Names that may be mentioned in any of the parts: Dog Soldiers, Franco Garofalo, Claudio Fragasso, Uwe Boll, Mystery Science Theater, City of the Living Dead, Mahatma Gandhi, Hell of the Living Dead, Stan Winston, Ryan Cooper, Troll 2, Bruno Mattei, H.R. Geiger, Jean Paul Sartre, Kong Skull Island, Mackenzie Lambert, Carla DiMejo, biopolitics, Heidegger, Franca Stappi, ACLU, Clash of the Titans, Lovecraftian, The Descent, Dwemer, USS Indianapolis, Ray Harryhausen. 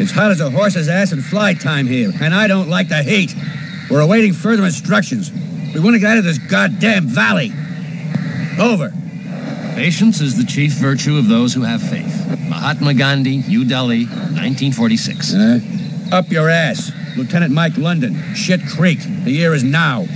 It's hot as a horse's ass and fly time here, and I don't like the heat. We're awaiting further instructions. We want to get out of this goddamn valley. Over. Patience is the chief virtue of those who have faith. Mahatma Gandhi, New Delhi, 1946. Up your ass. Lieutenant Mike London, Shit Creek. The year is now.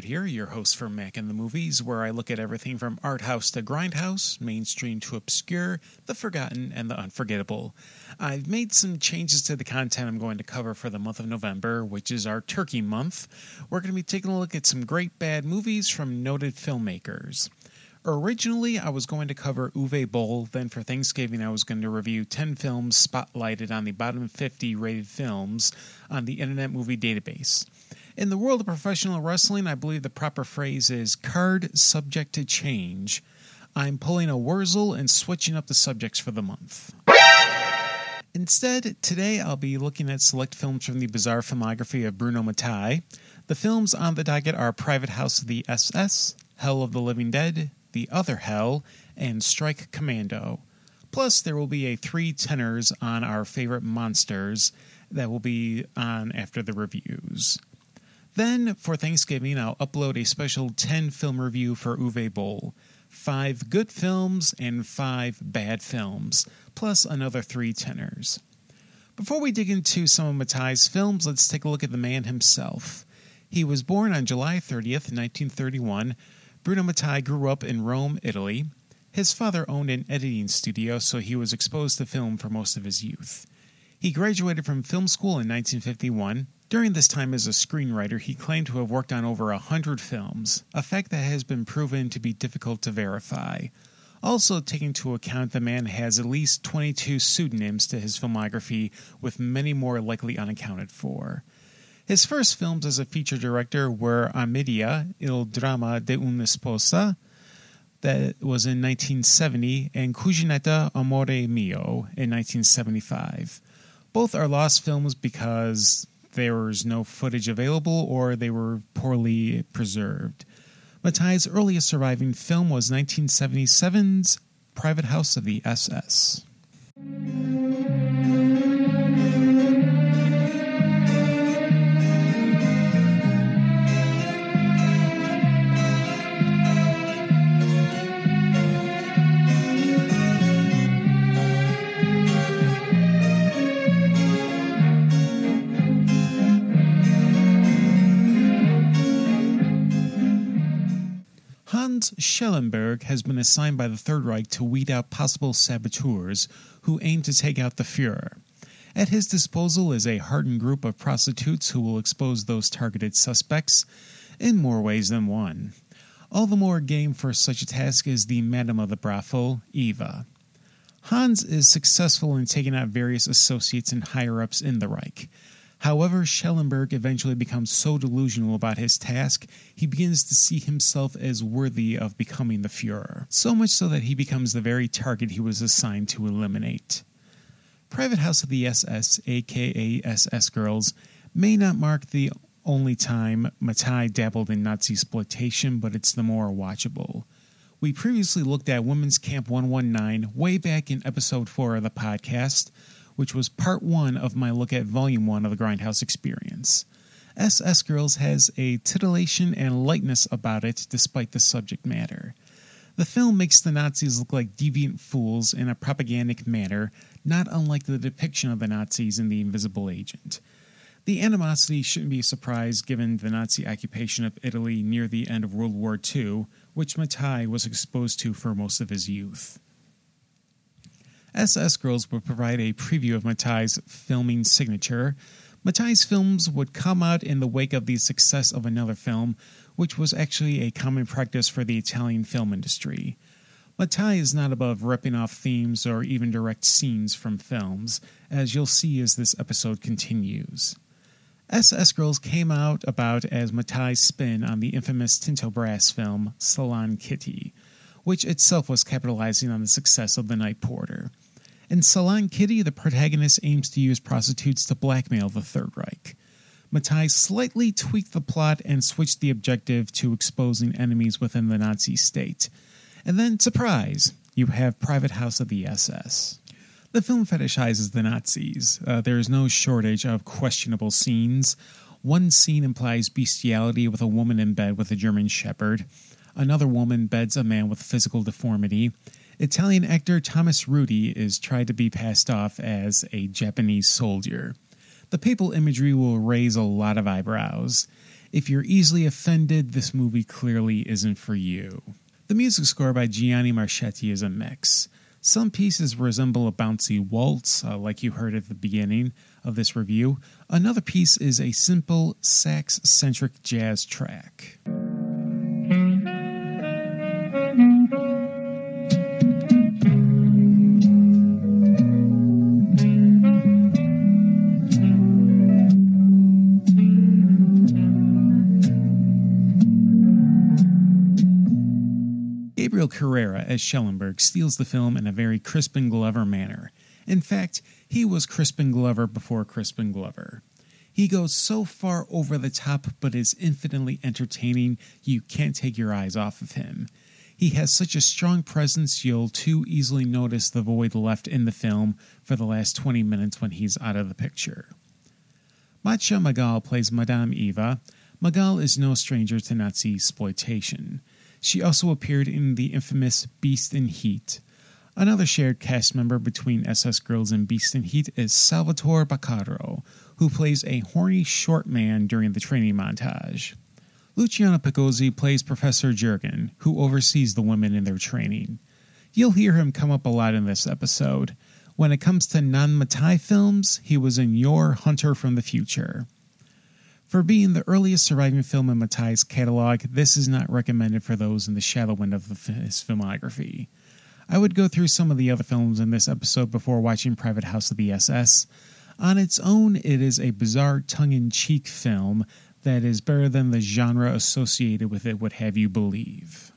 Here, your host for Mac and the Movies, where I look at everything from art house to grindhouse, mainstream to obscure, the forgotten, and the unforgettable. I've made some changes to the content I'm going to cover for the month of November, which is our turkey month. We're going to be taking a look at some great bad movies from noted filmmakers. Originally, I was going to cover Uwe Boll, then for Thanksgiving I was going to review 10 films spotlighted on the bottom 50 rated films on the Internet Movie Database. In the world of professional wrestling, I believe the proper phrase is card subject to change. I'm pulling a Wurzel and switching up the subjects for the month. Instead, today I'll be looking at select films from the bizarre filmography of Bruno Mattei. The films on the docket are Private House of the SS, Hell of the Living Dead, The Other Hell, and Strike Commando. Plus, there will be a 3 tenors on our favorite monsters that will be on after the reviews. Then, for Thanksgiving, I'll upload a special 10-film review for Uwe Boll. 5 good films and 5 bad films, plus another 3 tenors. Before we dig into some of Mattei's films, let's take a look at the man himself. He was born on July 30th, 1931. Bruno Mattei grew up in Rome, Italy. His father owned an editing studio, so he was exposed to film for most of his youth. He graduated from film school in 1951. During this time as a screenwriter, he claimed to have worked on over 100 films, a fact that has been proven to be difficult to verify. Also taking into account the man has at least 22 pseudonyms to his filmography, with many more likely unaccounted for. His first films as a feature director were Amedia, Il Drama de Una Esposa, that was in 1970, and Cuginetta, Amore Mio, in 1975. Both are lost films because there was no footage available or they were poorly preserved. Mattei's earliest surviving film was 1977's Private House of the SS. Schellenberg has been assigned by the Third Reich to weed out possible saboteurs who aim to take out the Fuhrer. At his disposal is a hardened group of prostitutes who will expose those targeted suspects in more ways than one. All the more game for such a task is the madam of the brothel, Eva. Hans is successful in taking out various associates and higher-ups in the Reich. However, Schellenberg eventually becomes so delusional about his task, he begins to see himself as worthy of becoming the Fuhrer, so much so that he becomes the very target he was assigned to eliminate. Private House of the SS, aka SS Girls, may not mark the only time Mattei dabbled in Nazi exploitation, but it's the more watchable. We previously looked at Women's Camp 119 way back in episode 4 of the podcast, which was part 1 of my look at volume 1 of the Grindhouse Experience. SS Girls has a titillation and lightness about it despite the subject matter. The film makes the Nazis look like deviant fools in a propagandic manner, not unlike the depiction of the Nazis in The Invisible Agent. The animosity shouldn't be a surprise given the Nazi occupation of Italy near the end of World War II, which Mattei was exposed to for most of his youth. SS Girls would provide a preview of Mattei's filming signature. Mattei's films would come out in the wake of the success of another film, which was actually a common practice for the Italian film industry. Mattei is not above ripping off themes or even direct scenes from films, as you'll see as this episode continues. SS Girls came out about as Mattei's spin on the infamous Tinto Brass film, Salon Kitty, which itself was capitalizing on the success of The Night Porter. In Salon Kitty, the protagonist aims to use prostitutes to blackmail the Third Reich. Mattei slightly tweaked the plot and switched the objective to exposing enemies within the Nazi state. And then, surprise, you have Private House of the SS. The film fetishizes the Nazis. There is no shortage of questionable scenes. One scene implies bestiality with a woman in bed with a German shepherd. Another woman beds a man with physical deformity. Italian actor Thomas Rudy is tried to be passed off as a Japanese soldier. The papal imagery will raise a lot of eyebrows. If you're easily offended, this movie clearly isn't for you. The music score by Gianni Marchetti is a mix. Some pieces resemble a bouncy waltz, like you heard at the beginning of this review. Another piece is a simple, sax-centric jazz track. Carrera as Schellenberg steals the film in a very Crispin Glover manner. In fact, he was Crispin Glover before Crispin Glover. He goes so far over the top but is infinitely entertaining, you can't take your eyes off of him. He has such a strong presence you'll too easily notice the void left in the film for the last 20 minutes when he's out of the picture. Macha Magal plays Madame Eva. Magal is no stranger to Nazi exploitation. She also appeared in the infamous Beast in Heat. Another shared cast member between SS Girls and Beast in Heat is Salvatore Baccaro, who plays a horny short man during the training montage. Luciano Pigozzi plays Professor Jurgen, who oversees the women in their training. You'll hear him come up a lot in this episode. When it comes to non-Mattei films, he was in Your Hunter from the Future. For being the earliest surviving film in Mattei's catalog, this is not recommended for those in the shadow end of his filmography. I would go through some of the other films in this episode before watching Private House of the SS. On its own, it is a bizarre tongue-in-cheek film that is better than the genre associated with it would have you believe.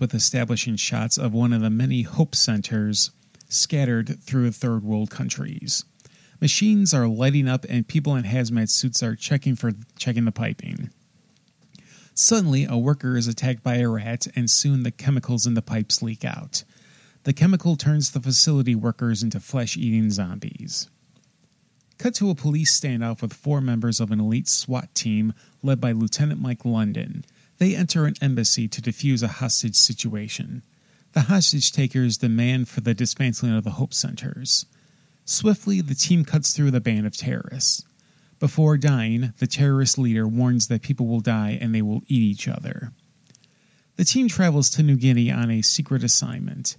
With establishing shots of one of the many hope centers scattered through third world countries. Machines are lighting up and people in hazmat suits are checking the piping. Suddenly, a worker is attacked by a rat and soon the chemicals in the pipes leak out. The chemical turns the facility workers into flesh-eating zombies. Cut to a police standoff with four members of an elite SWAT team led by Lieutenant Mike London. They enter an embassy to defuse a hostage situation. The hostage takers demand for the dismantling of the Hope Centers. Swiftly, the team cuts through the band of terrorists. Before dying, the terrorist leader warns that people will die and they will eat each other. The team travels to New Guinea on a secret assignment.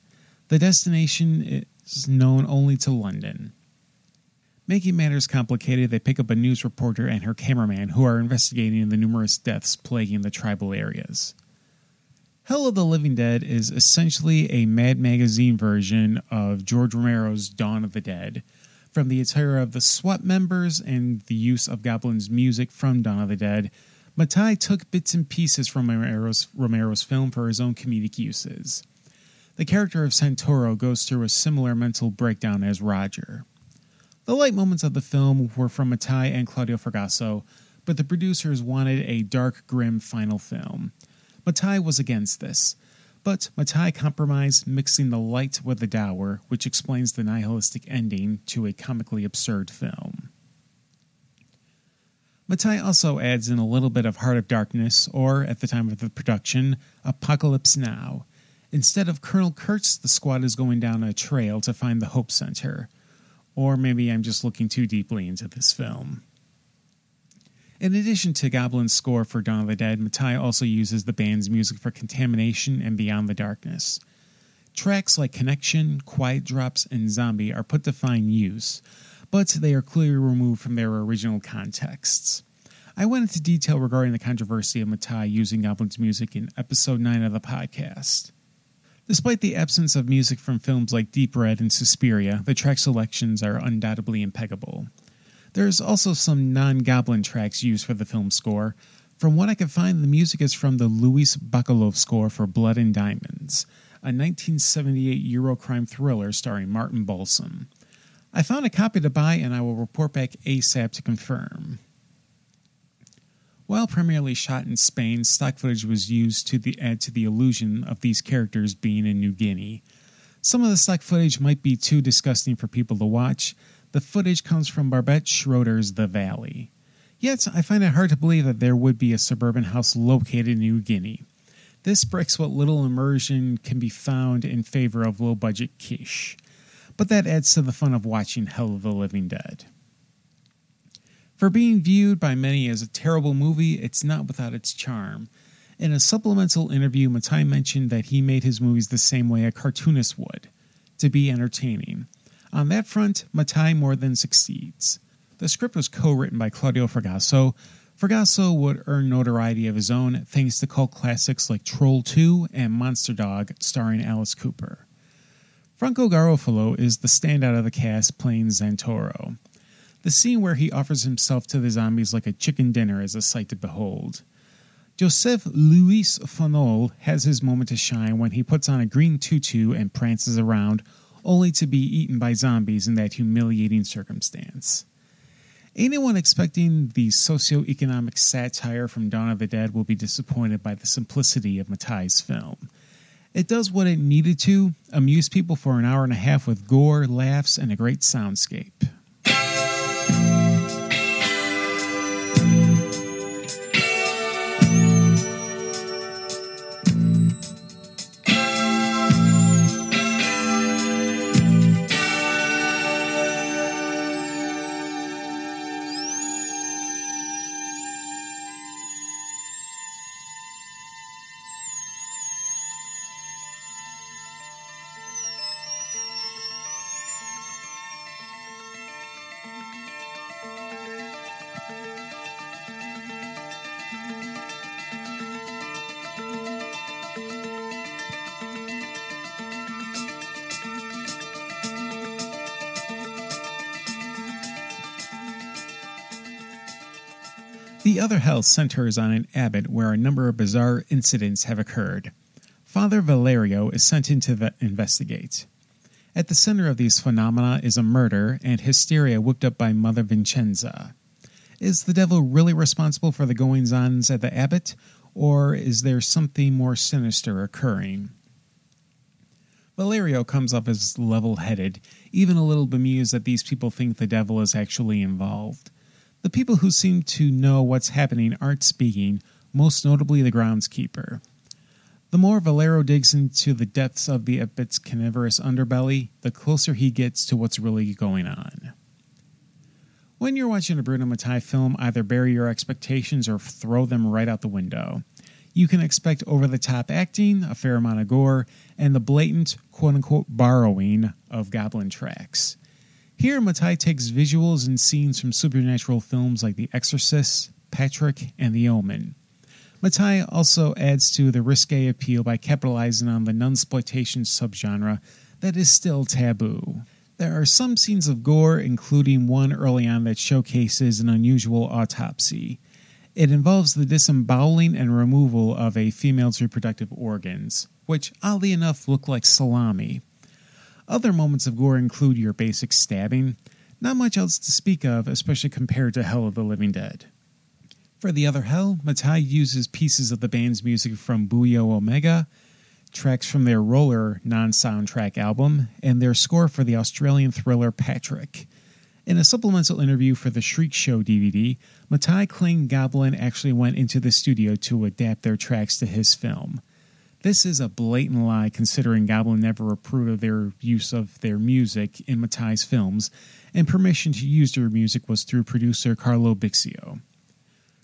The destination is known only to London. Making matters complicated, they pick up a news reporter and her cameraman who are investigating the numerous deaths plaguing the tribal areas. Hell of the Living Dead is essentially a Mad Magazine version of George Romero's Dawn of the Dead, from the attire of the SWAT members and the use of Goblin's music from Dawn of the Dead. Mattei took bits and pieces from Romero's film for his own comedic uses. The character of Santoro goes through a similar mental breakdown as Roger. The light moments of the film were from Mattei and Claudio Fragasso, but the producers wanted a dark, grim final film. Mattei was against this, but Mattei compromised, mixing the light with the dour, which explains the nihilistic ending to a comically absurd film. Mattei also adds in a little bit of Heart of Darkness, or, at the time of the production, Apocalypse Now. Instead of Colonel Kurtz, the squad is going down a trail to find the Hope Center. Or maybe I'm just looking too deeply into this film. In addition to Goblin's score for Dawn of the Dead, Mattei also uses the band's music for Contamination and Beyond the Darkness. Tracks like Connection, Quiet Drops, and Zombie are put to fine use, but they are clearly removed from their original contexts. I went into detail regarding the controversy of Mattei using Goblin's music in episode 9 of the podcast. Despite the absence of music from films like Deep Red and Suspiria, the track selections are undoubtedly impeccable. There's also some non-Goblin tracks used for the film score. From what I can find, the music is from the Luis Bacalov score for Blood and Diamonds, a 1978 Eurocrime thriller starring Martin Balsam. I found a copy to buy, and I will report back ASAP to confirm. While primarily shot in Spain, stock footage was used to add to the illusion of these characters being in New Guinea. Some of the stock footage might be too disgusting for people to watch. The footage comes from Barbette Schroeder's The Valley. Yet, I find it hard to believe that there would be a suburban house located in New Guinea. This breaks what little immersion can be found in favor of low-budget quiche. But that adds to the fun of watching Hell of the Living Dead. For being viewed by many as a terrible movie, it's not without its charm. In a supplemental interview, Mattei mentioned that he made his movies the same way a cartoonist would, to be entertaining. On that front, Mattei more than succeeds. The script was co-written by Claudio Fragasso. Fragasso would earn notoriety of his own thanks to cult classics like Troll 2 and Monster Dog, starring Alice Cooper. Franco Garofalo is the standout of the cast, playing Santoro. The scene where he offers himself to the zombies like a chicken dinner is a sight to behold. Joseph Luis Fanol has his moment to shine when he puts on a green tutu and prances around, only to be eaten by zombies in that humiliating circumstance. Anyone expecting the socioeconomic satire from Dawn of the Dead will be disappointed by the simplicity of Mattei's film. It does what it needed to, amuse people for an hour and a half with gore, laughs, and a great soundscape. The Other Hell centers on an abbot where a number of bizarre incidents have occurred. Father Valerio is sent in to investigate. At the center of these phenomena is a murder and hysteria whipped up by Mother Vincenza. Is the devil really responsible for the goings-on at the abbot, or is there something more sinister occurring? Valerio comes off as level-headed, even a little bemused that these people think the devil is actually involved. The people who seem to know what's happening aren't speaking, most notably the groundskeeper. The more Valero digs into the depths of the abbot's carnivorous underbelly, the closer he gets to what's really going on. When you're watching a Bruno Mattei film, either bury your expectations or throw them right out the window. You can expect over-the-top acting, a fair amount of gore, and the blatant, quote-unquote, borrowing of Goblin tracks. Here, Mattei takes visuals and scenes from supernatural films like The Exorcist, Patrick, and The Omen. Mattei also adds to the risque appeal by capitalizing on the nunsploitation subgenre that is still taboo. There are some scenes of gore, including one early on that showcases an unusual autopsy. It involves the disemboweling and removal of a female's reproductive organs, which, oddly enough, look like salami. Other moments of gore include your basic stabbing. Not much else to speak of, especially compared to Hell of the Living Dead. For The Other Hell, Mattei uses pieces of the band's music from Buyo Omega, tracks from their Roller non-soundtrack album, and their score for the Australian thriller Patrick. In a supplemental interview for the Shriek Show DVD, Mattei claimed Goblin actually went into the studio to adapt their tracks to his film. This is a blatant lie, considering Goblin never approved of their use of their music in Mattei's films, and permission to use their music was through producer Carlo Bixio.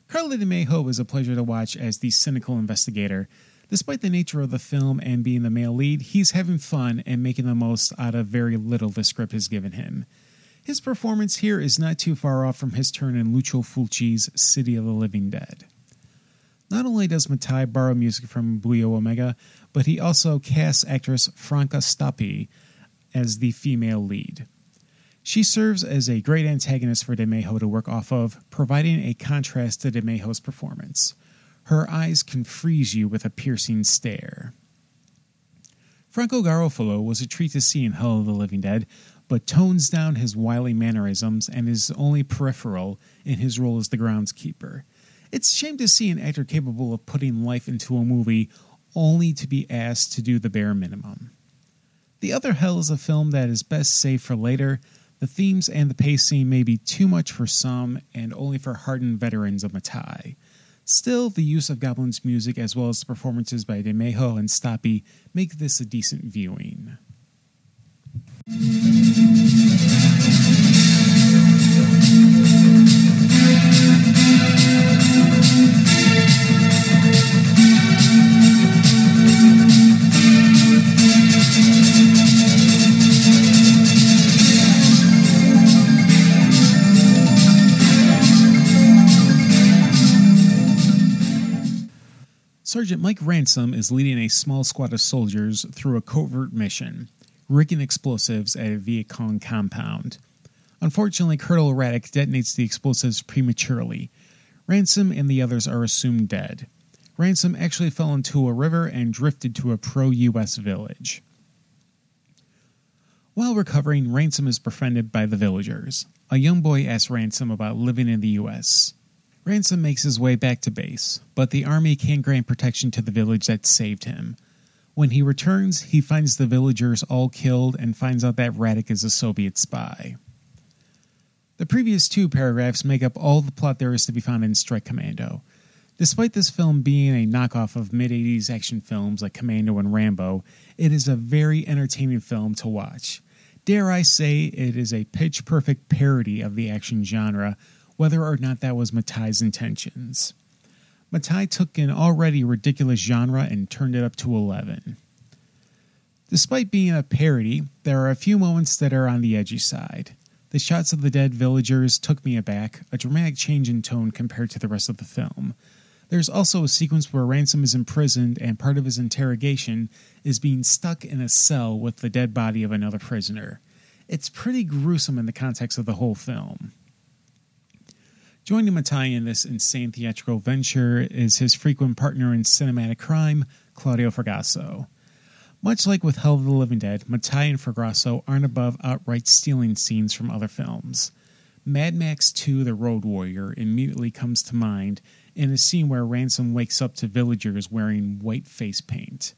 Carla DiMejo is a pleasure to watch as the cynical investigator. Despite the nature of the film and being the male lead, he's having fun and making the most out of very little the script has given him. His performance here is not too far off from his turn in Lucio Fulci's City of the Living Dead. Not only does Mattei borrow music from Buyo Omega, but he also casts actress Franca Stappi as the female lead. She serves as a great antagonist for DiMejo to work off of, providing a contrast to DiMejo's performance. Her eyes can freeze you with a piercing stare. Franco Garofalo was a treat to see in Hell of the Living Dead, but tones down his wily mannerisms and is only peripheral in his role as the groundskeeper. It's a shame to see an actor capable of putting life into a movie only to be asked to do the bare minimum. The Other Hell is a film that is best saved for later. The themes and the pacing may be too much for some and only for hardened veterans of Mattei. Still, the use of Goblin's music as well as the performances by DiMejo and Stappi make this a decent viewing. Sergeant Mike Ransom is leading a small squad of soldiers through a covert mission, rigging explosives at a Viet Cong compound. Unfortunately, Colonel Raddick detonates the explosives prematurely. Ransom and the others are assumed dead. Ransom actually fell into a river and drifted to a pro-U.S. village. While recovering, Ransom is befriended by the villagers. A young boy asks Ransom about living in the U.S. Ransom makes his way back to base, but the army can't grant protection to the village that saved him. When he returns, he finds the villagers all killed and finds out that Raddick is a Soviet spy. The previous two paragraphs make up all the plot there is to be found in Strike Commando. Despite this film being a knockoff of mid-80s action films like Commando and Rambo, it is a very entertaining film to watch. Dare I say, it is a pitch-perfect parody of the action genre, whether or not that was Mattei's intentions. Mattei took an already ridiculous genre and turned it up to 11. Despite being a parody, there are a few moments that are on the edgy side. The shots of the dead villagers took me aback, a dramatic change in tone compared to the rest of the film. There's also a sequence where Ransom is imprisoned and part of his interrogation is being stuck in a cell with the dead body of another prisoner. It's pretty gruesome in the context of the whole film. Joining Mattei in this insane theatrical venture is his frequent partner in cinematic crime, Claudio Fragasso. Much like with Hell of the Living Dead, Mattei and Fragasso aren't above outright stealing scenes from other films. Mad Max 2: The Road Warrior immediately comes to mind in a scene where Ransom wakes up to villagers wearing white face paint.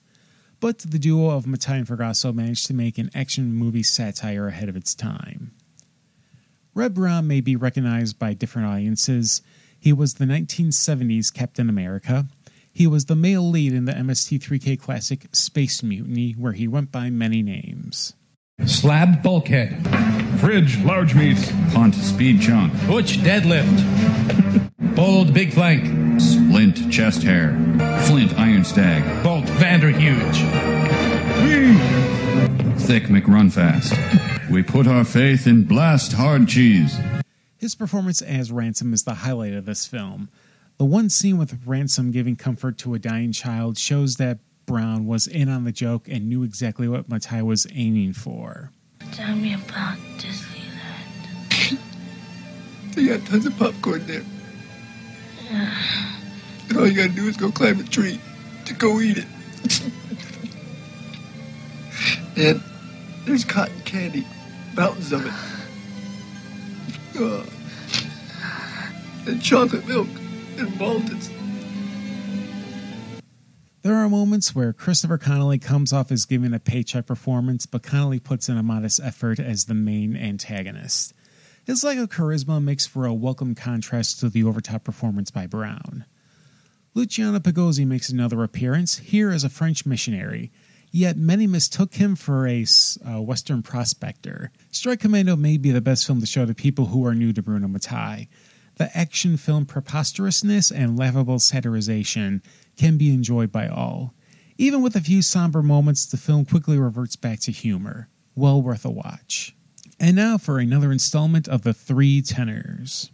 But the duo of Mattei and Fragasso managed to make an action movie satire ahead of its time. Red Brown may be recognized by different audiences. He was the 1970s Captain America. He was the male lead in the MST3K classic Space Mutiny, where he went by many names. Slab bulkhead. Fridge, large meats. Punt, speed chunk. Butch, deadlift. Bold, big flank. Splint, chest hair. Flint, iron stag. Bolt, Vander, huge. Whee! thick McRunfast. We put our faith in blast hard cheese. His performance as Ransom is the highlight of this film. The one scene with Ransom giving comfort to a dying child shows that Brown was in on the joke and knew exactly what Mattei was aiming for. Tell me about Disneyland. They got tons of popcorn there. Yeah. And all you gotta do is go climb a tree to go eat it. And there's cotton candy, mountains of it. And chocolate milk and maltons. There are moments where Christopher Connolly comes off as giving a paycheck performance, but Connolly puts in a modest effort as the main antagonist. His lack of charisma makes for a welcome contrast to the overtop performance by Brown. Luciano Pigozzi makes another appearance, here as a French missionary, yet many mistook him for a Western prospector. Strike Commando may be the best film to show to people who are new to Bruno Mattei. The action film preposterousness and laughable satirization can be enjoyed by all. Even with a few somber moments, the film quickly reverts back to humor. Well worth a watch. And now for another installment of The Three Tenors.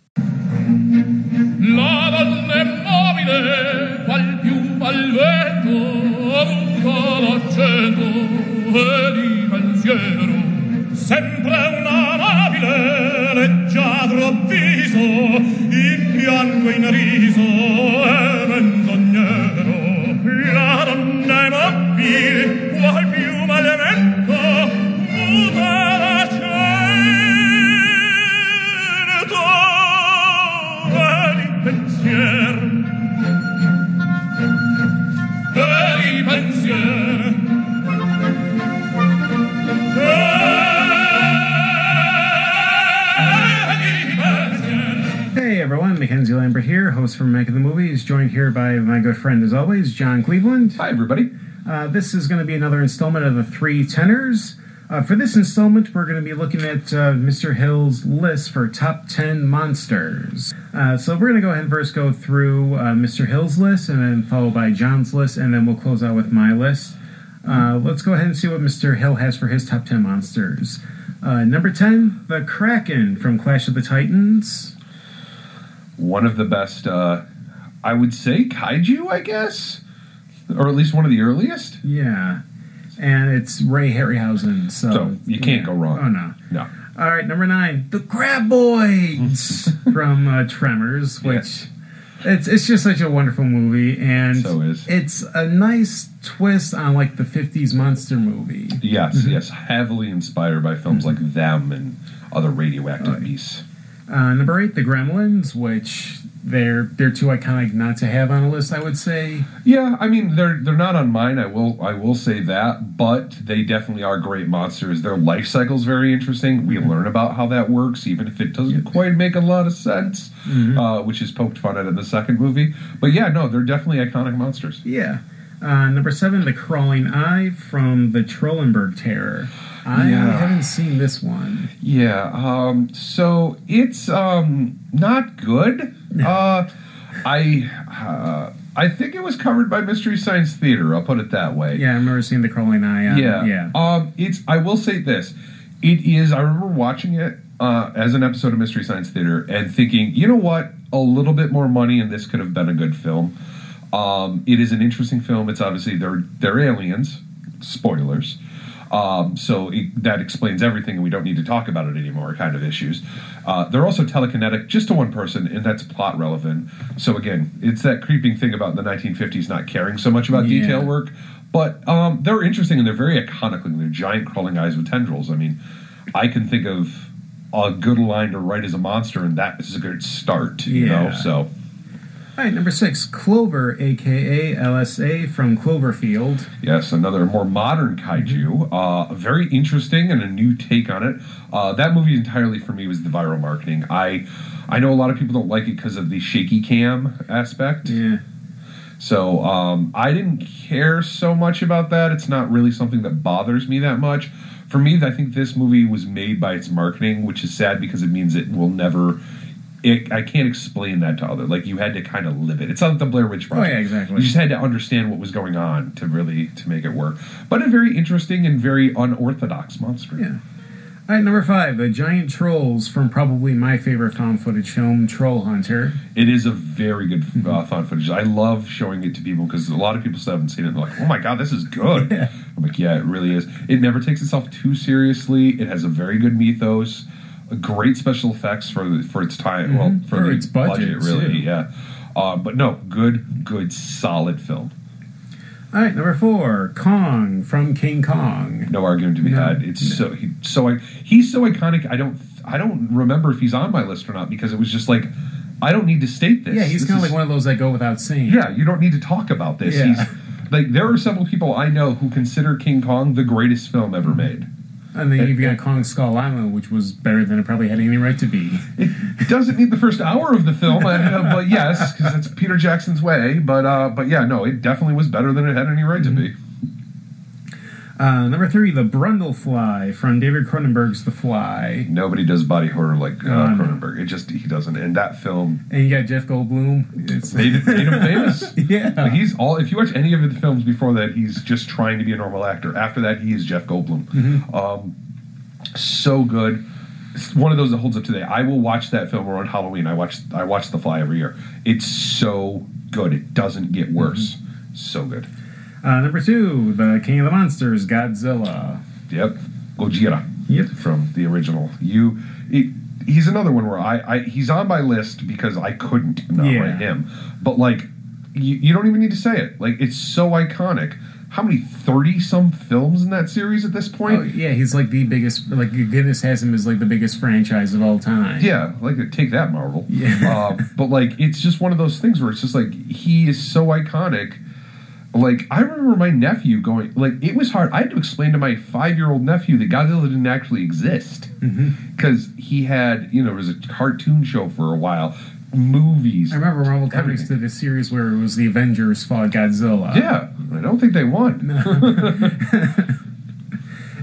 Mackenzie Lambert here, host for Making the Movies, joined here by my good friend, as always, John Cleveland. Hi, everybody. This is going to be another installment of The Three Tenors. For this installment, we're going to be looking at Mr. Hill's list for top 10 monsters. So we're going to go ahead and first go through Mr. Hill's list, and then followed by John's list, and then we'll close out with my list. Let's go ahead and see what Mr. Hill has for his top 10 monsters. Number 10, the Kraken from Clash of the Titans. One of the best, I would say, kaiju, I guess? Or at least one of the earliest? Yeah. And it's Ray Harryhausen, so you can't go wrong. Oh, no. No. All right, number 9, the Graboids from Tremors, which it's just such a wonderful movie. And so is. It's a nice twist on, like, the 50s monster movie. Yes, yes. Heavily inspired by films like them and other radioactive beasts. Number 8, the Gremlins, which they're too iconic not to have on a list, I would say. Yeah, I mean they're not on mine. I will say that, but they definitely are great monsters. Their life cycle is very interesting. We learn about how that works, even if it doesn't quite make a lot of sense, which is poked fun at in the second movie. But yeah, no, they're definitely iconic monsters. Yeah. Number 7, the Crawling Eye from the Trollenberg Terror. I haven't seen this one. Yeah, so it's not good. I think it was covered by Mystery Science Theater. I'll put it that way. Yeah, I remember seeing the Crawling Eye. I will say this. It is. I remember watching it as an episode of Mystery Science Theater and thinking, you know what? A little bit more money and this could have been a good film. It is an interesting film. It's obviously they're aliens. Spoilers. So that explains everything, and we don't need to talk about it anymore kind of issues. They're also telekinetic just to one person, and that's plot relevant. So, again, it's that creeping thing about the 1950s not caring so much about detail work. But they're interesting, and they're very iconic. They're giant crawling eyes with tendrils. I mean, I can think of a good line to write as a monster, and that is a good start, you know? So. All right, number 6, Clover, a.k.a. LSA from Cloverfield. Yes, another more modern kaiju. Very interesting and a new take on it. That movie entirely for me was the viral marketing. I know a lot of people don't like it because of the shaky cam aspect. Yeah. So I didn't care so much about that. It's not really something that bothers me that much. For me, I think this movie was made by its marketing, which is sad because it means it will never I can't explain that to others. Like, you had to kind of live it. It's not the Blair Witch Project. Oh, yeah, exactly. You just had to understand what was going on to really to make it work. But a very interesting and very unorthodox monster. Yeah. All right, number 5, the giant trolls from probably my favorite found footage film, Troll Hunter. It is a very good found footage. I love showing it to people because a lot of people still haven't seen it. They're like, oh my God, this is good. Yeah. I'm like, yeah, it really is. It never takes itself too seriously. It has a very good mythos, great special effects for its time, mm-hmm. well, for its budget really, too. Yeah. But no, good, solid film. All right, number 4, Kong from King Kong. No argument to be had. It's he's so iconic. I don't remember if he's on my list or not because it was just like I don't need to state this. Yeah, he's kind of like one of those that go without saying. Yeah, you don't need to talk about this. Yeah. He's like there are several people I know who consider King Kong the greatest film ever made. And then you've got Kong Skull Island, which was better than it probably had any right to be. It doesn't need the first hour of the film, but yes, because that's Peter Jackson's way. But yeah, no, it definitely was better than it had any right to be. Number 3, The Brundlefly from David Cronenberg's The Fly. Nobody does body horror like Cronenberg. It just, he doesn't. And that film... And you got Jeff Goldblum. It's made him famous. Yeah. Like he's all... If you watch any of the films before that, he's just trying to be a normal actor. After that, he is Jeff Goldblum. Mm-hmm. So good. It's one of those that holds up today. I will watch that film around Halloween. I watch The Fly every year. It's so good. It doesn't get worse. Mm-hmm. So good. Number 2, the King of the Monsters, Godzilla. Yep, Gojira. Yep, from the original. He's another one where he's on my list because I couldn't not write him. But like, you don't even need to say it. Like, it's so iconic. How many 30-some films in that series at this point? Oh, yeah, he's like the biggest. Like Guinness has him as like the biggest franchise of all time. Yeah, like take that, Marvel. Yeah, but like it's just one of those things where it's just like he is so iconic. Like, I remember my nephew going... Like, it was hard. I had to explain to my 5-year-old nephew that Godzilla didn't actually exist. Because he had... You know, there was a cartoon show for a while. Movies. I remember Marvel Comics did a series where it was the Avengers fought Godzilla. Yeah. I don't think they won. No.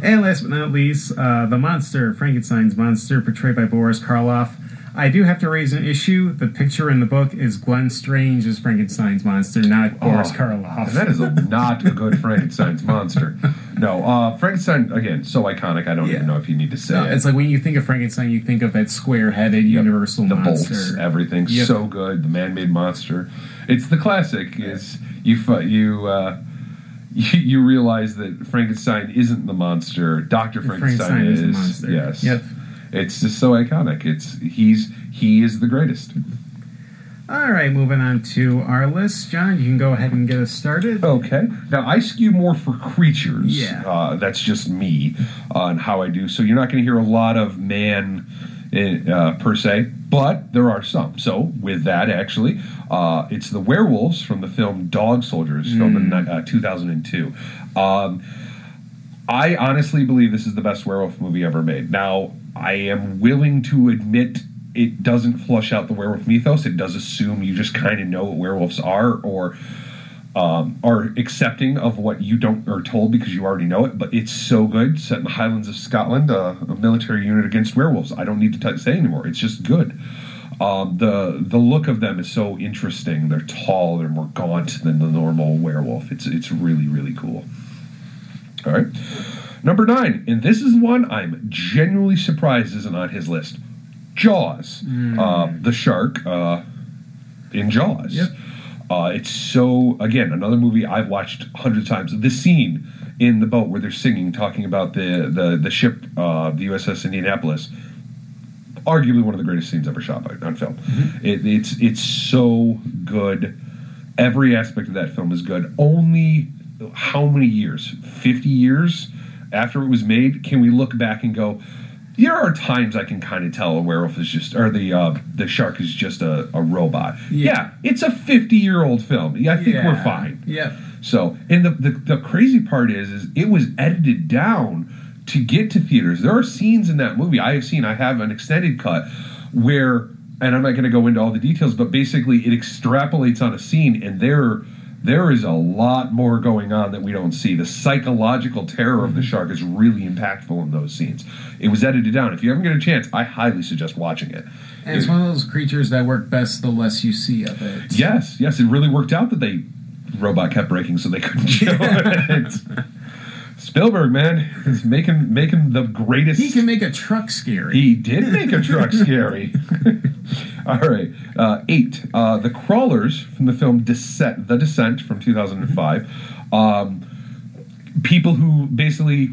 And last but not least, the monster, Frankenstein's monster, portrayed by Boris Karloff. I do have to raise an issue. The picture in the book is Glenn Strange as Frankenstein's monster, not Boris Karloff. That is not a good Frankenstein's monster. No, Frankenstein, again, so iconic, I don't even know if you need to say it. It's like when you think of Frankenstein, you think of that square-headed universal monster. The bolts, everything, so good, the man-made monster. It's the classic, is you realize that Frankenstein isn't the monster, Dr. Frankenstein is. The monster. Yes. Yep. It's just so iconic. He is the greatest. All right, moving on to our list. John, you can go ahead and get us started. Okay. Now, I skew more for creatures. Yeah. That's just me on how I do. So you're not going to hear a lot of man per se, but there are some. So with that, actually, it's the werewolves from the film Dog Soldiers, filmed in 2002. I honestly believe this is the best werewolf movie ever made. Now, I am willing to admit it doesn't flush out the werewolf mythos. It does assume you just kind of know what werewolves are or are accepting of what you don't are told because you already know it. But it's so good. Set in the Highlands of Scotland, a military unit against werewolves. I don't need to say anymore. It's just good. The look of them is so interesting. They're tall. They're more gaunt than the normal werewolf. It's really, really cool. All right. Number 9, and this is one I'm genuinely surprised isn't on his list. Jaws, the shark in Jaws. Yep. It's so, again, another movie I've watched 100 times. The scene in the boat where they're singing, talking about the ship, the USS Indianapolis, arguably one of the greatest scenes ever shot on film. Mm-hmm. It's so good. Every aspect of that film is good. Only how many years? 50 years? After it was made, can we look back and go, there are times I can kind of tell a werewolf is just, or the shark is just a robot. Yeah. It's a 50-year-old film. I think we're fine. Yeah. So, and the crazy part is it was edited down to get to theaters. There are scenes in that movie I have seen. I have an extended cut where, and I'm not going to go into all the details, but basically it extrapolates on a scene and they're there is a lot more going on that we don't see. The psychological terror of the shark is really impactful in those scenes. It was edited down. If you ever get a chance, I highly suggest watching it. And it's one of those creatures that work best the less you see of it. Yes, yes. It really worked out that the robot kept breaking so they couldn't show it. Spielberg, man, is making the greatest... He can make a truck scary. He did make a truck scary. All right. 8. The Crawlers from the film The Descent from 2005. People who basically...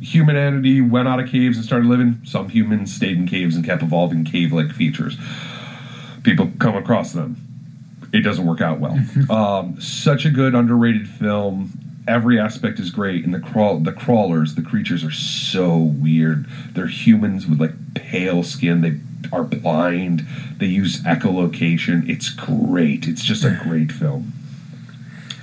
Humanity went out of caves and started living. Some humans stayed in caves and kept evolving cave-like features. People come across them. It doesn't work out well. Such a good, underrated film. Every aspect is great, and the creatures are so weird. They're humans with, like, pale skin. They are blind. They use echolocation. It's great. It's just a great film.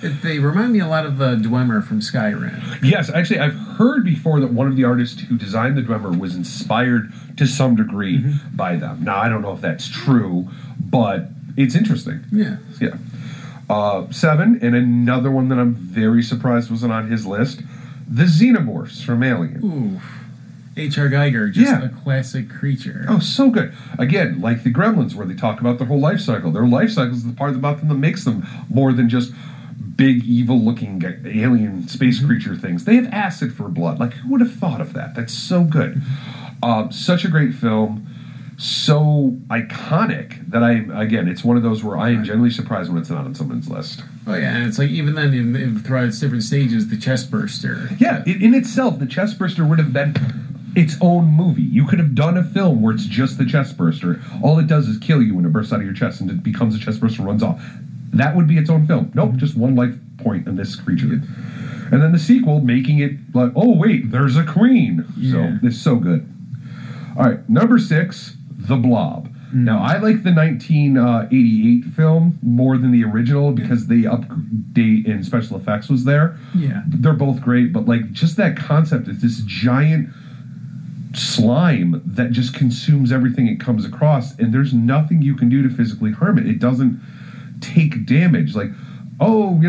They remind me a lot of Dwemer from Skyrim. Yes, actually, I've heard before that one of the artists who designed the Dwemer was inspired to some degree by them. Now, I don't know if that's true, but it's interesting. Yeah. Yeah. 7, and another one that I'm very surprised wasn't on his list, the Xenomorphs from Alien. Ooh. H.R. Geiger, just a classic creature. Oh, so good. Again, like the Gremlins, where they talk about their whole life cycle. Their life cycle is the part about them that makes them more than just big, evil-looking alien space creature things. They have acid for blood. Like, who would have thought of that? That's so good. Such a great film. So iconic that it's one of those where I am generally surprised when it's not on someone's list. Oh, yeah, and it's like, even then, throughout its different stages, the Chestburster. Yeah, in itself, the Chestburster would have been its own movie. You could have done a film where it's just the Chestburster. All it does is kill you when it bursts out of your chest, and it becomes a Chestburster and runs off. That would be its own film. Nope, just one life point in this creature. And then the sequel, making it like, oh, wait, there's a queen. Yeah. So, it's so good. All right, number 6, The Blob. Mm-hmm. Now, I like the 1988 film more than the original because the update in special effects was there. Yeah. They're both great, but, like, just that concept is this giant slime that just consumes everything it comes across, and there's nothing you can do to physically harm it. It doesn't take damage. Like, oh,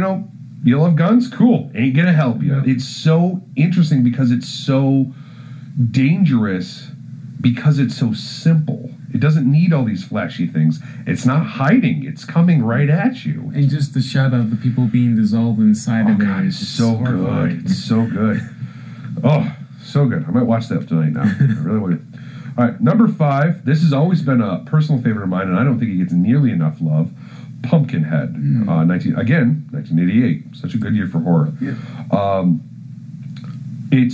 you love guns? Cool. Ain't gonna help you. Yeah. It's so interesting because it's so dangerous because it's so simple. It doesn't need all these flashy things. It's not hiding. It's coming right at you. And just the shot of the people being dissolved inside of it. Oh, God, it's so good. It's so good. Oh, so good. I might watch that tonight now. I really want to. All right, number 5. This has always been a personal favorite of mine, and I don't think it gets nearly enough love. Pumpkinhead, 1988. Such a good year for horror. Yeah. It's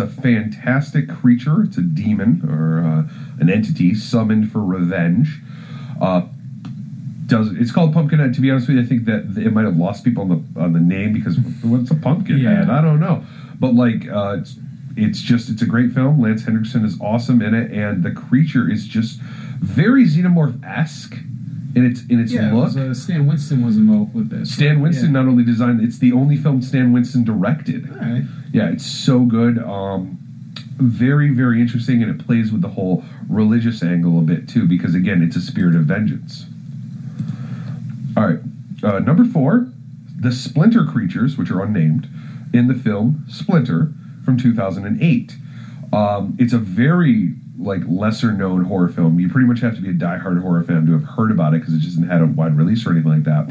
a fantastic creature. It's a demon or an entity summoned for revenge. It's called Pumpkinhead? To be honest with you, I think that it might have lost people on the name because what's a pumpkin head? I don't know. But like, it's a great film. Lance Henriksen is awesome in it, and the creature is just very xenomorph-esque. In its look. Stan Winston was involved with this. Stan Winston not only designed, it's the only film Stan Winston directed. All right. Yeah, it's so good. Very, very interesting, and it plays with the whole religious angle a bit, too, because, again, it's a spirit of vengeance. All right. Number 4, the Splinter creatures, which are unnamed, in the film Splinter from 2008. It's a very... like lesser-known horror film. You pretty much have to be a die-hard horror fan to have heard about it because it just hasn't had a wide release or anything like that.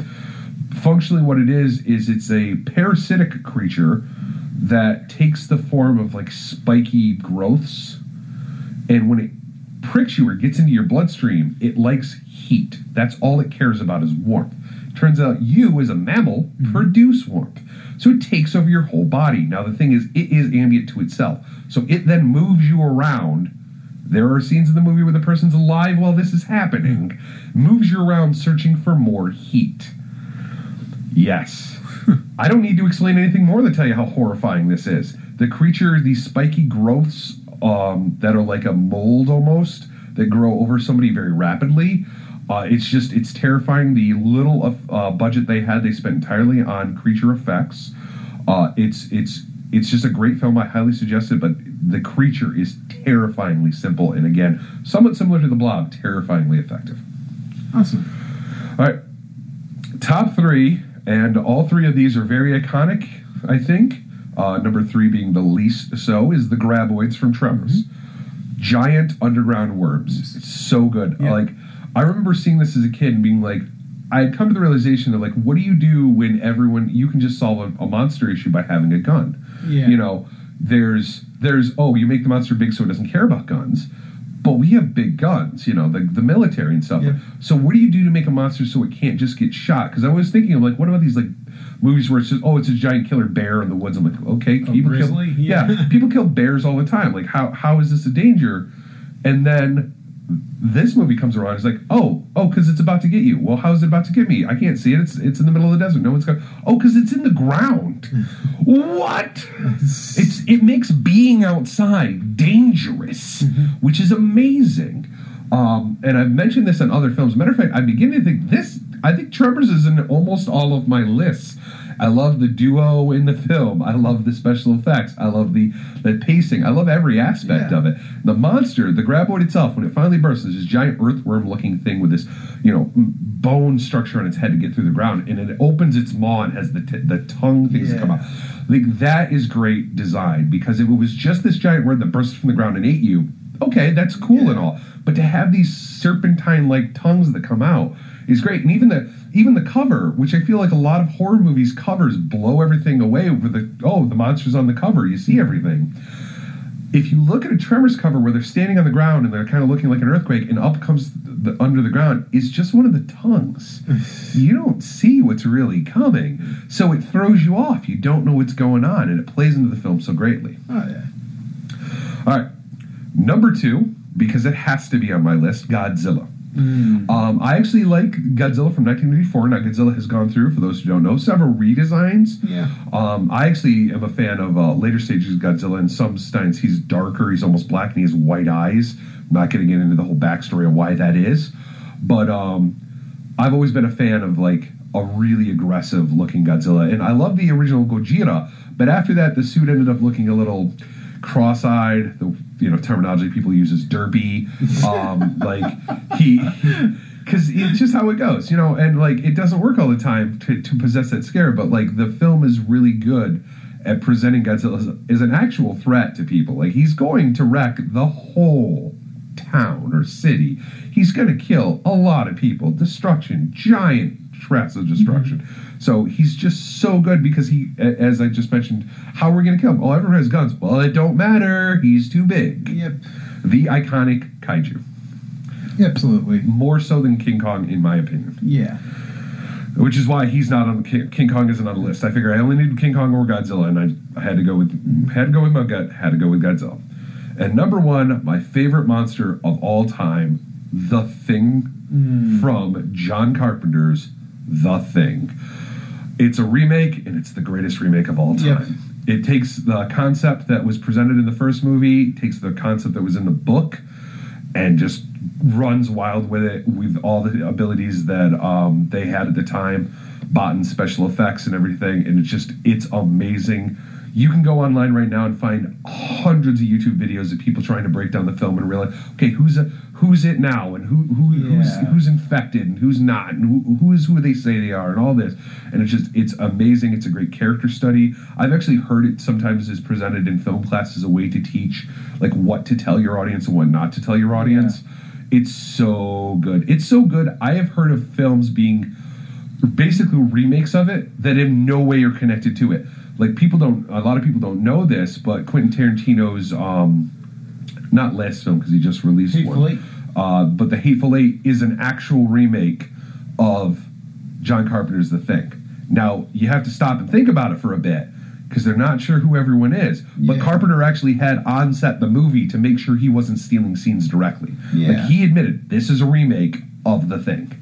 Functionally, what it is it's a parasitic creature that takes the form of, like, spiky growths, and when it pricks you or gets into your bloodstream, it likes heat. That's all it cares about is warmth. Turns out you, as a mammal, produce warmth. So it takes over your whole body. Now, the thing is, it is ambient to itself. So it then moves you around. There are scenes in the movie where the person's alive while this is happening. Moves you around searching for more heat. Yes. I don't need to explain anything more to tell you how horrifying this is. The creature, these spiky growths that are like a mold almost, that grow over somebody very rapidly. It's terrifying. The little budget they had, they spent entirely on creature effects. It's just a great film. I highly suggest it, but the creature is terrifyingly simple and, again, somewhat similar to The Blob, terrifyingly effective. Awesome. All right. Top 3, And all three of these are very iconic, I think. Number three being the least so is the graboids from Tremors. Mm-hmm. Giant underground worms. It's so good. Yeah. Like, I remember seeing this as a kid and being like, I had come to the realization that, like, what do you do when everyone... You can just solve a monster issue by having a gun. Yeah. You know, there's... Oh, you make the monster big so it doesn't care about guns. But we have big guns, you know, the military and stuff. Yeah. So what do you do to make a monster so it can't just get shot? Because I was thinking of, like, what about these, like, movies where it's just, oh, it's a giant killer bear in the woods. I'm like, okay, people kill... Yeah, people kill bears all the time. Like, how is this a danger? And then... This movie comes around. It's like, oh, because it's about to get you. Well, how is it about to get me? I can't see it. It's in the middle of the desert. No one's got. Oh, because it's in the ground. What? It makes being outside dangerous, which is amazing. And I've mentioned this in other films. Matter of fact, I begin to think this. I think Tremors is in almost all of my lists. I love the duo in the film. I love the special effects. I love the pacing. I love every aspect of it. The monster, the graboid itself, when it finally bursts, is this giant earthworm-looking thing with this, you know, bone structure on its head to get through the ground, and it opens its maw and has the tongue things that come out. Like, that is great design, because if it was just this giant worm that burst from the ground and ate you, okay, that's cool and all, but to have these serpentine-like tongues that come out is great. And even the cover, which I feel like a lot of horror movies covers blow everything away with the monster's on the cover, you see everything. If you look at a Tremors cover where they're standing on the ground and they're kind of looking like an earthquake and up comes the under the ground, it's just one of the tongues. You don't see what's really coming. So it throws you off. You don't know what's going on, and it plays into the film so greatly. Oh, yeah. All right. Number two, because it has to be on my list, Godzilla. Mm. I actually like Godzilla from 1984. Now, Godzilla has gone through, for those who don't know, several redesigns. Yeah. I actually am a fan of later stages of Godzilla. In some stunts, he's darker, he's almost black, and he has white eyes. I'm not going to get into the whole backstory of why that is. But I've always been a fan of, like, a really aggressive-looking Godzilla. And I love the original Gojira, but after that, the suit ended up looking a little cross-eyed. The terminology people use is derpy, because it's just how it goes, you know, and like it doesn't work all the time to possess that scare, but like the film is really good at presenting Godzilla as an actual threat to people. Like, he's going to wreck the whole town or city. He's going to kill a lot of people. Destruction, giant traps of destruction. Mm-hmm. So he's just so good because he, as I just mentioned, how are we going to kill him? Oh, everyone has guns. Well, it don't matter. He's too big. Yep. The iconic kaiju. Absolutely. More so than King Kong, in my opinion. Yeah. Which is why he's not on King Kong isn't on the list. I figure I only needed King Kong or Godzilla, and I had to go with my gut. Had to go with Godzilla. And number one, my favorite monster of all time, the Thing, from John Carpenter's The Thing. It's a remake, and it's the greatest remake of all time. Yep. It takes the concept that was presented in the first movie, takes the concept that was in the book, and just runs wild with it, with all the abilities that they had at the time, bot and special effects and everything, and it's amazing. You can go online right now and find hundreds of YouTube videos of people trying to break down the film and realize, okay, who's it now, and who's infected, and who's not, and who is who they say they are, and all this. And it's amazing. It's a great character study. I've actually heard it sometimes is presented in film class as a way to teach, like, what to tell your audience and what not to tell your audience. Yeah. It's so good. It's so good. I have heard of films being basically remakes of it that in no way are connected to it. Like, a lot of people don't know this, but Quentin Tarantino's, not last film, because he just released Hateful Eight. But The Hateful Eight is an actual remake of John Carpenter's The Thing. Now, you have to stop and think about it for a bit, because they're not sure who everyone is. But Carpenter actually had on set the movie to make sure he wasn't stealing scenes directly. Yeah. Like, he admitted, this is a remake of The Thing.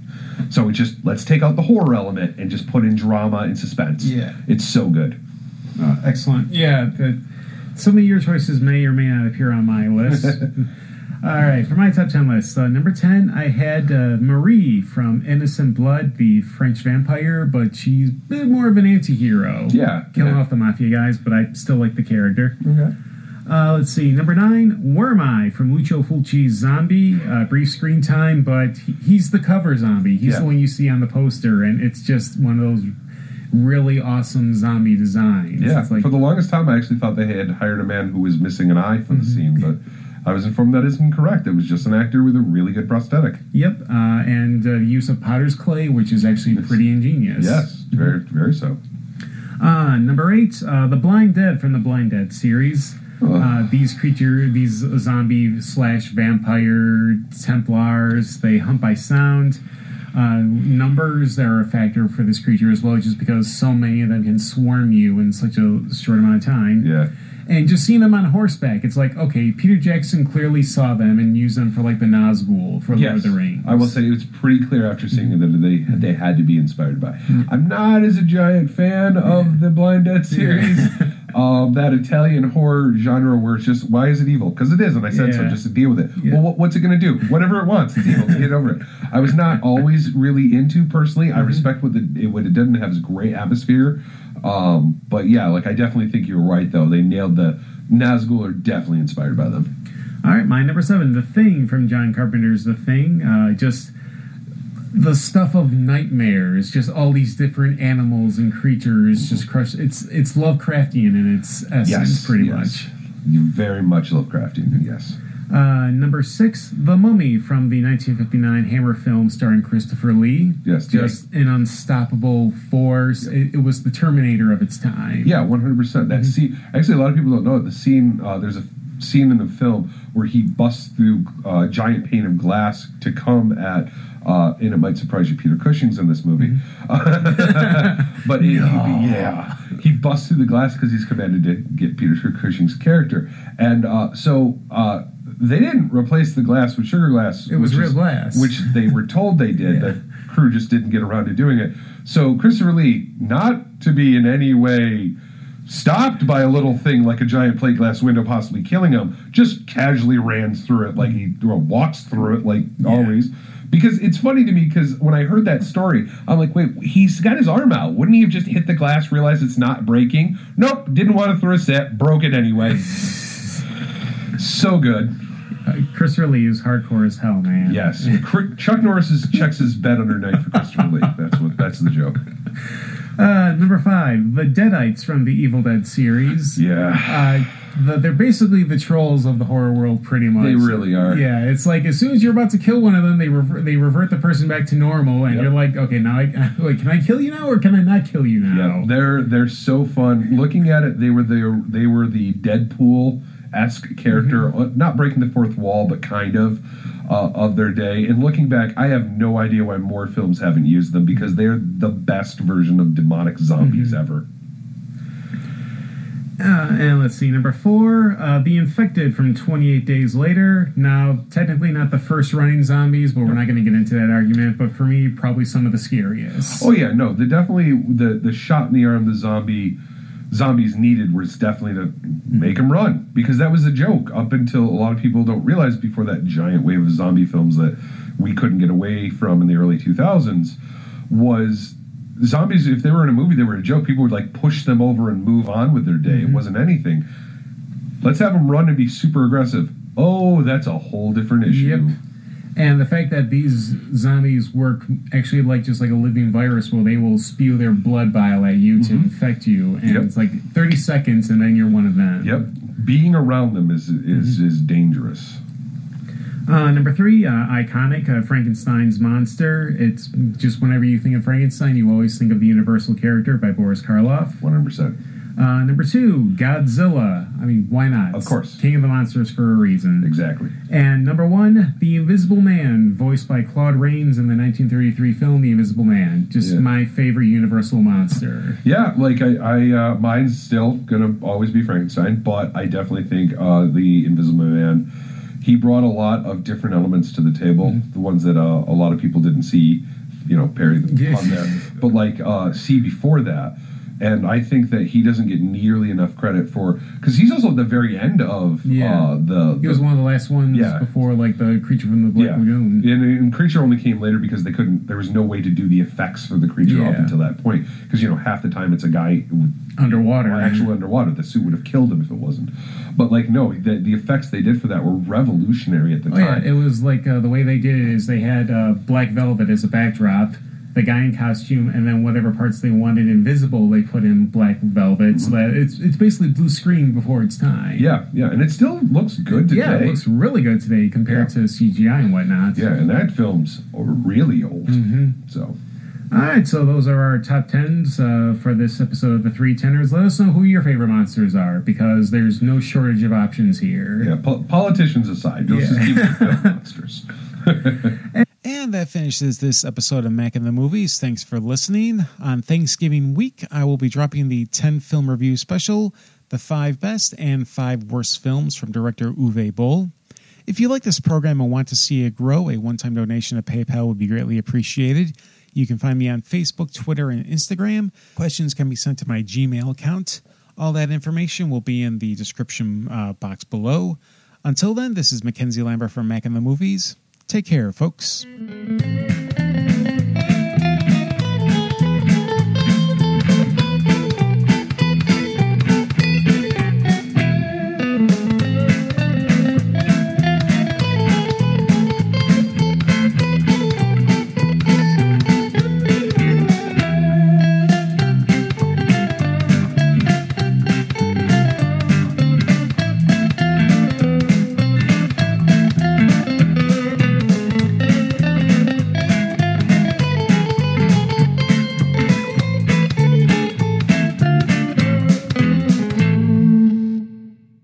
So it's just, let's take out the horror element and just put in drama and suspense. Yeah. It's so good. Excellent. Yeah, some of your choices may or may not appear on my list. All right, for my top 10 list, number 10, I had Marie from Innocent Blood, the French vampire, but she's a bit more of an anti-hero. Yeah. Killing off the mafia guys, but I still like the character. Okay. Let's see, number 9, Worm-Eye from Lucio Fulci's Zombie. Brief screen time, but he's the cover zombie. He's the one you see on the poster, and it's just one of those... really awesome zombie designs. Yeah, like, for the longest time, I actually thought they had hired a man who was missing an eye for the scene, but I was informed that is incorrect. It was just an actor with a really good prosthetic. Yep, and the use of potter's clay, which is actually pretty ingenious. Yes, very, very so. Number 8, The Blind Dead from the Blind Dead series. These zombie slash vampire Templars, they hunt by sound. Numbers are a factor for this creature as well, just because so many of them can swarm you in such a short amount of time. Yeah. And just seeing them on horseback, it's like, okay, Peter Jackson clearly saw them and used them for, like, the Nazgul for Lord of the Rings. I will say it's pretty clear after seeing them that they had to be inspired by. I'm not as a giant fan of the Blind Dead series. That Italian horror genre where it's just, why is it evil? Because it is, and I said so, just to deal with it. Yeah. Well, what's it going to do? Whatever it wants, it's evil. Get over it. I was not always really into, personally. I respect what it doesn't have is great atmosphere. But yeah, like, I definitely think you're right, though. They nailed the Nazgul are definitely inspired by them. All right, my number 7, The Thing from John Carpenter's The Thing. Just the stuff of nightmares, just all these different animals and creatures just crushed. It's Lovecraftian in its essence, pretty much. You very much Lovecraftian, yes. Number 6, The Mummy from the 1959 Hammer film starring Christopher Lee. Yes. Just an unstoppable force. Yeah. It was the Terminator of its time. Yeah, 100%. That scene, actually, a lot of people don't know it. The scene, there's a scene in the film where he busts through a giant pane of glass to come at... and it might surprise you, Peter Cushing's in this movie. But he busts through the glass because he's commanded to get Peter Cushing's character. And so they didn't replace the glass with sugar glass. It was real glass. Which they were told they did. The crew just didn't get around to doing it. So Christopher Lee, not to be in any way... stopped by a little thing like a giant plate glass window possibly killing him, just casually runs through it like he walks through it like always. Because it's funny to me because when I heard that story, I'm like, wait, he's got his arm out. Wouldn't he have just hit the glass, realized it's not breaking? Nope, didn't want to throw a set, broke it anyway. So good. Christopher Lee is hardcore as hell, man. Yes. Chuck Norris checks his bed under night for Christopher Lee. That's the joke. Number 5, The Deadites from the Evil Dead series. Yeah. They're basically the trolls of the horror world, pretty much. They really are. Yeah, it's like as soon as you're about to kill one of them, they revert the person back to normal, and you're like, okay, now can I kill you now, or can I not kill you now? Yeah, they're so fun. Looking at it, they were the Deadpool-esque character, not breaking the fourth wall, but kind of their day. And looking back, I have no idea why more films haven't used them, because they're the best version of demonic zombies ever. And let's see, number 4, The Infected from 28 Days Later. Now, technically not the first running zombies, but we're not going to get into that argument. But for me, probably some of the scariest. Oh yeah, no, the shot in the arm the zombies needed was definitely to make them run, because that was a joke up until a lot of people don't realize before that giant wave of zombie films that we couldn't get away from in the early 2000s was. Zombies, if they were in a movie, they were a joke. People would, like, push them over and move on with their day. It wasn't anything. Let's have them run and be super aggressive. Oh, that's a whole different issue. Yep. And the fact that these zombies work actually like just like a living virus where they will spew their blood bile at you to infect you. And it's like 30 seconds and then you're one of them. Yep. Being around them is dangerous. Number 3, iconic, Frankenstein's Monster. It's just whenever you think of Frankenstein, you always think of the Universal character by Boris Karloff. 100%. Number 2, Godzilla. I mean, why not? Of course. King of the Monsters for a reason. Exactly. And number 1, The Invisible Man, voiced by Claude Rains in the 1933 film The Invisible Man. Just my favorite Universal monster. Yeah, like I mine's still going to always be Frankenstein, but I definitely think The Invisible Man... He brought a lot of different elements to the table, the ones that a lot of people didn't see, parry the pun there, but like see before that. And I think that he doesn't get nearly enough credit for... Because he's also at the very end of the... He was one of the last ones before, like, the Creature from the Black Lagoon. And Creature only came later because they couldn't... There was no way to do the effects for the Creature up until that point. Because, half the time it's a guy... Underwater. Actually underwater. The suit would have killed him if it wasn't. But, like, no, the effects they did for that were revolutionary at the time. Yeah, it was, like, the way they did it is they had black velvet as a backdrop... the guy in costume, and then whatever parts they wanted invisible, they put in black velvet. So that it's basically blue screen before its time. Yeah, yeah, and it still looks good today. Yeah, it looks really good today compared to CGI and whatnot. Yeah, and that film's really old. Mm-hmm. So, all right, so those are our top tens for this episode of the Three Tenors. Let us know who your favorite monsters are, because there's no shortage of options here. Yeah, politicians aside, those just keep the monsters. And that finishes this episode of Mac in the Movies. Thanks for listening. On Thanksgiving week, I will be dropping the 10 film review special, the 5 best and 5 worst films from director Uwe Boll. If you like this program and want to see it grow, a one-time donation to PayPal would be greatly appreciated. You can find me on Facebook, Twitter, and Instagram. Questions can be sent to my Gmail account. All that information will be in the description box below. Until then, this is Mackenzie Lambert from Mac in the Movies. Take care, folks.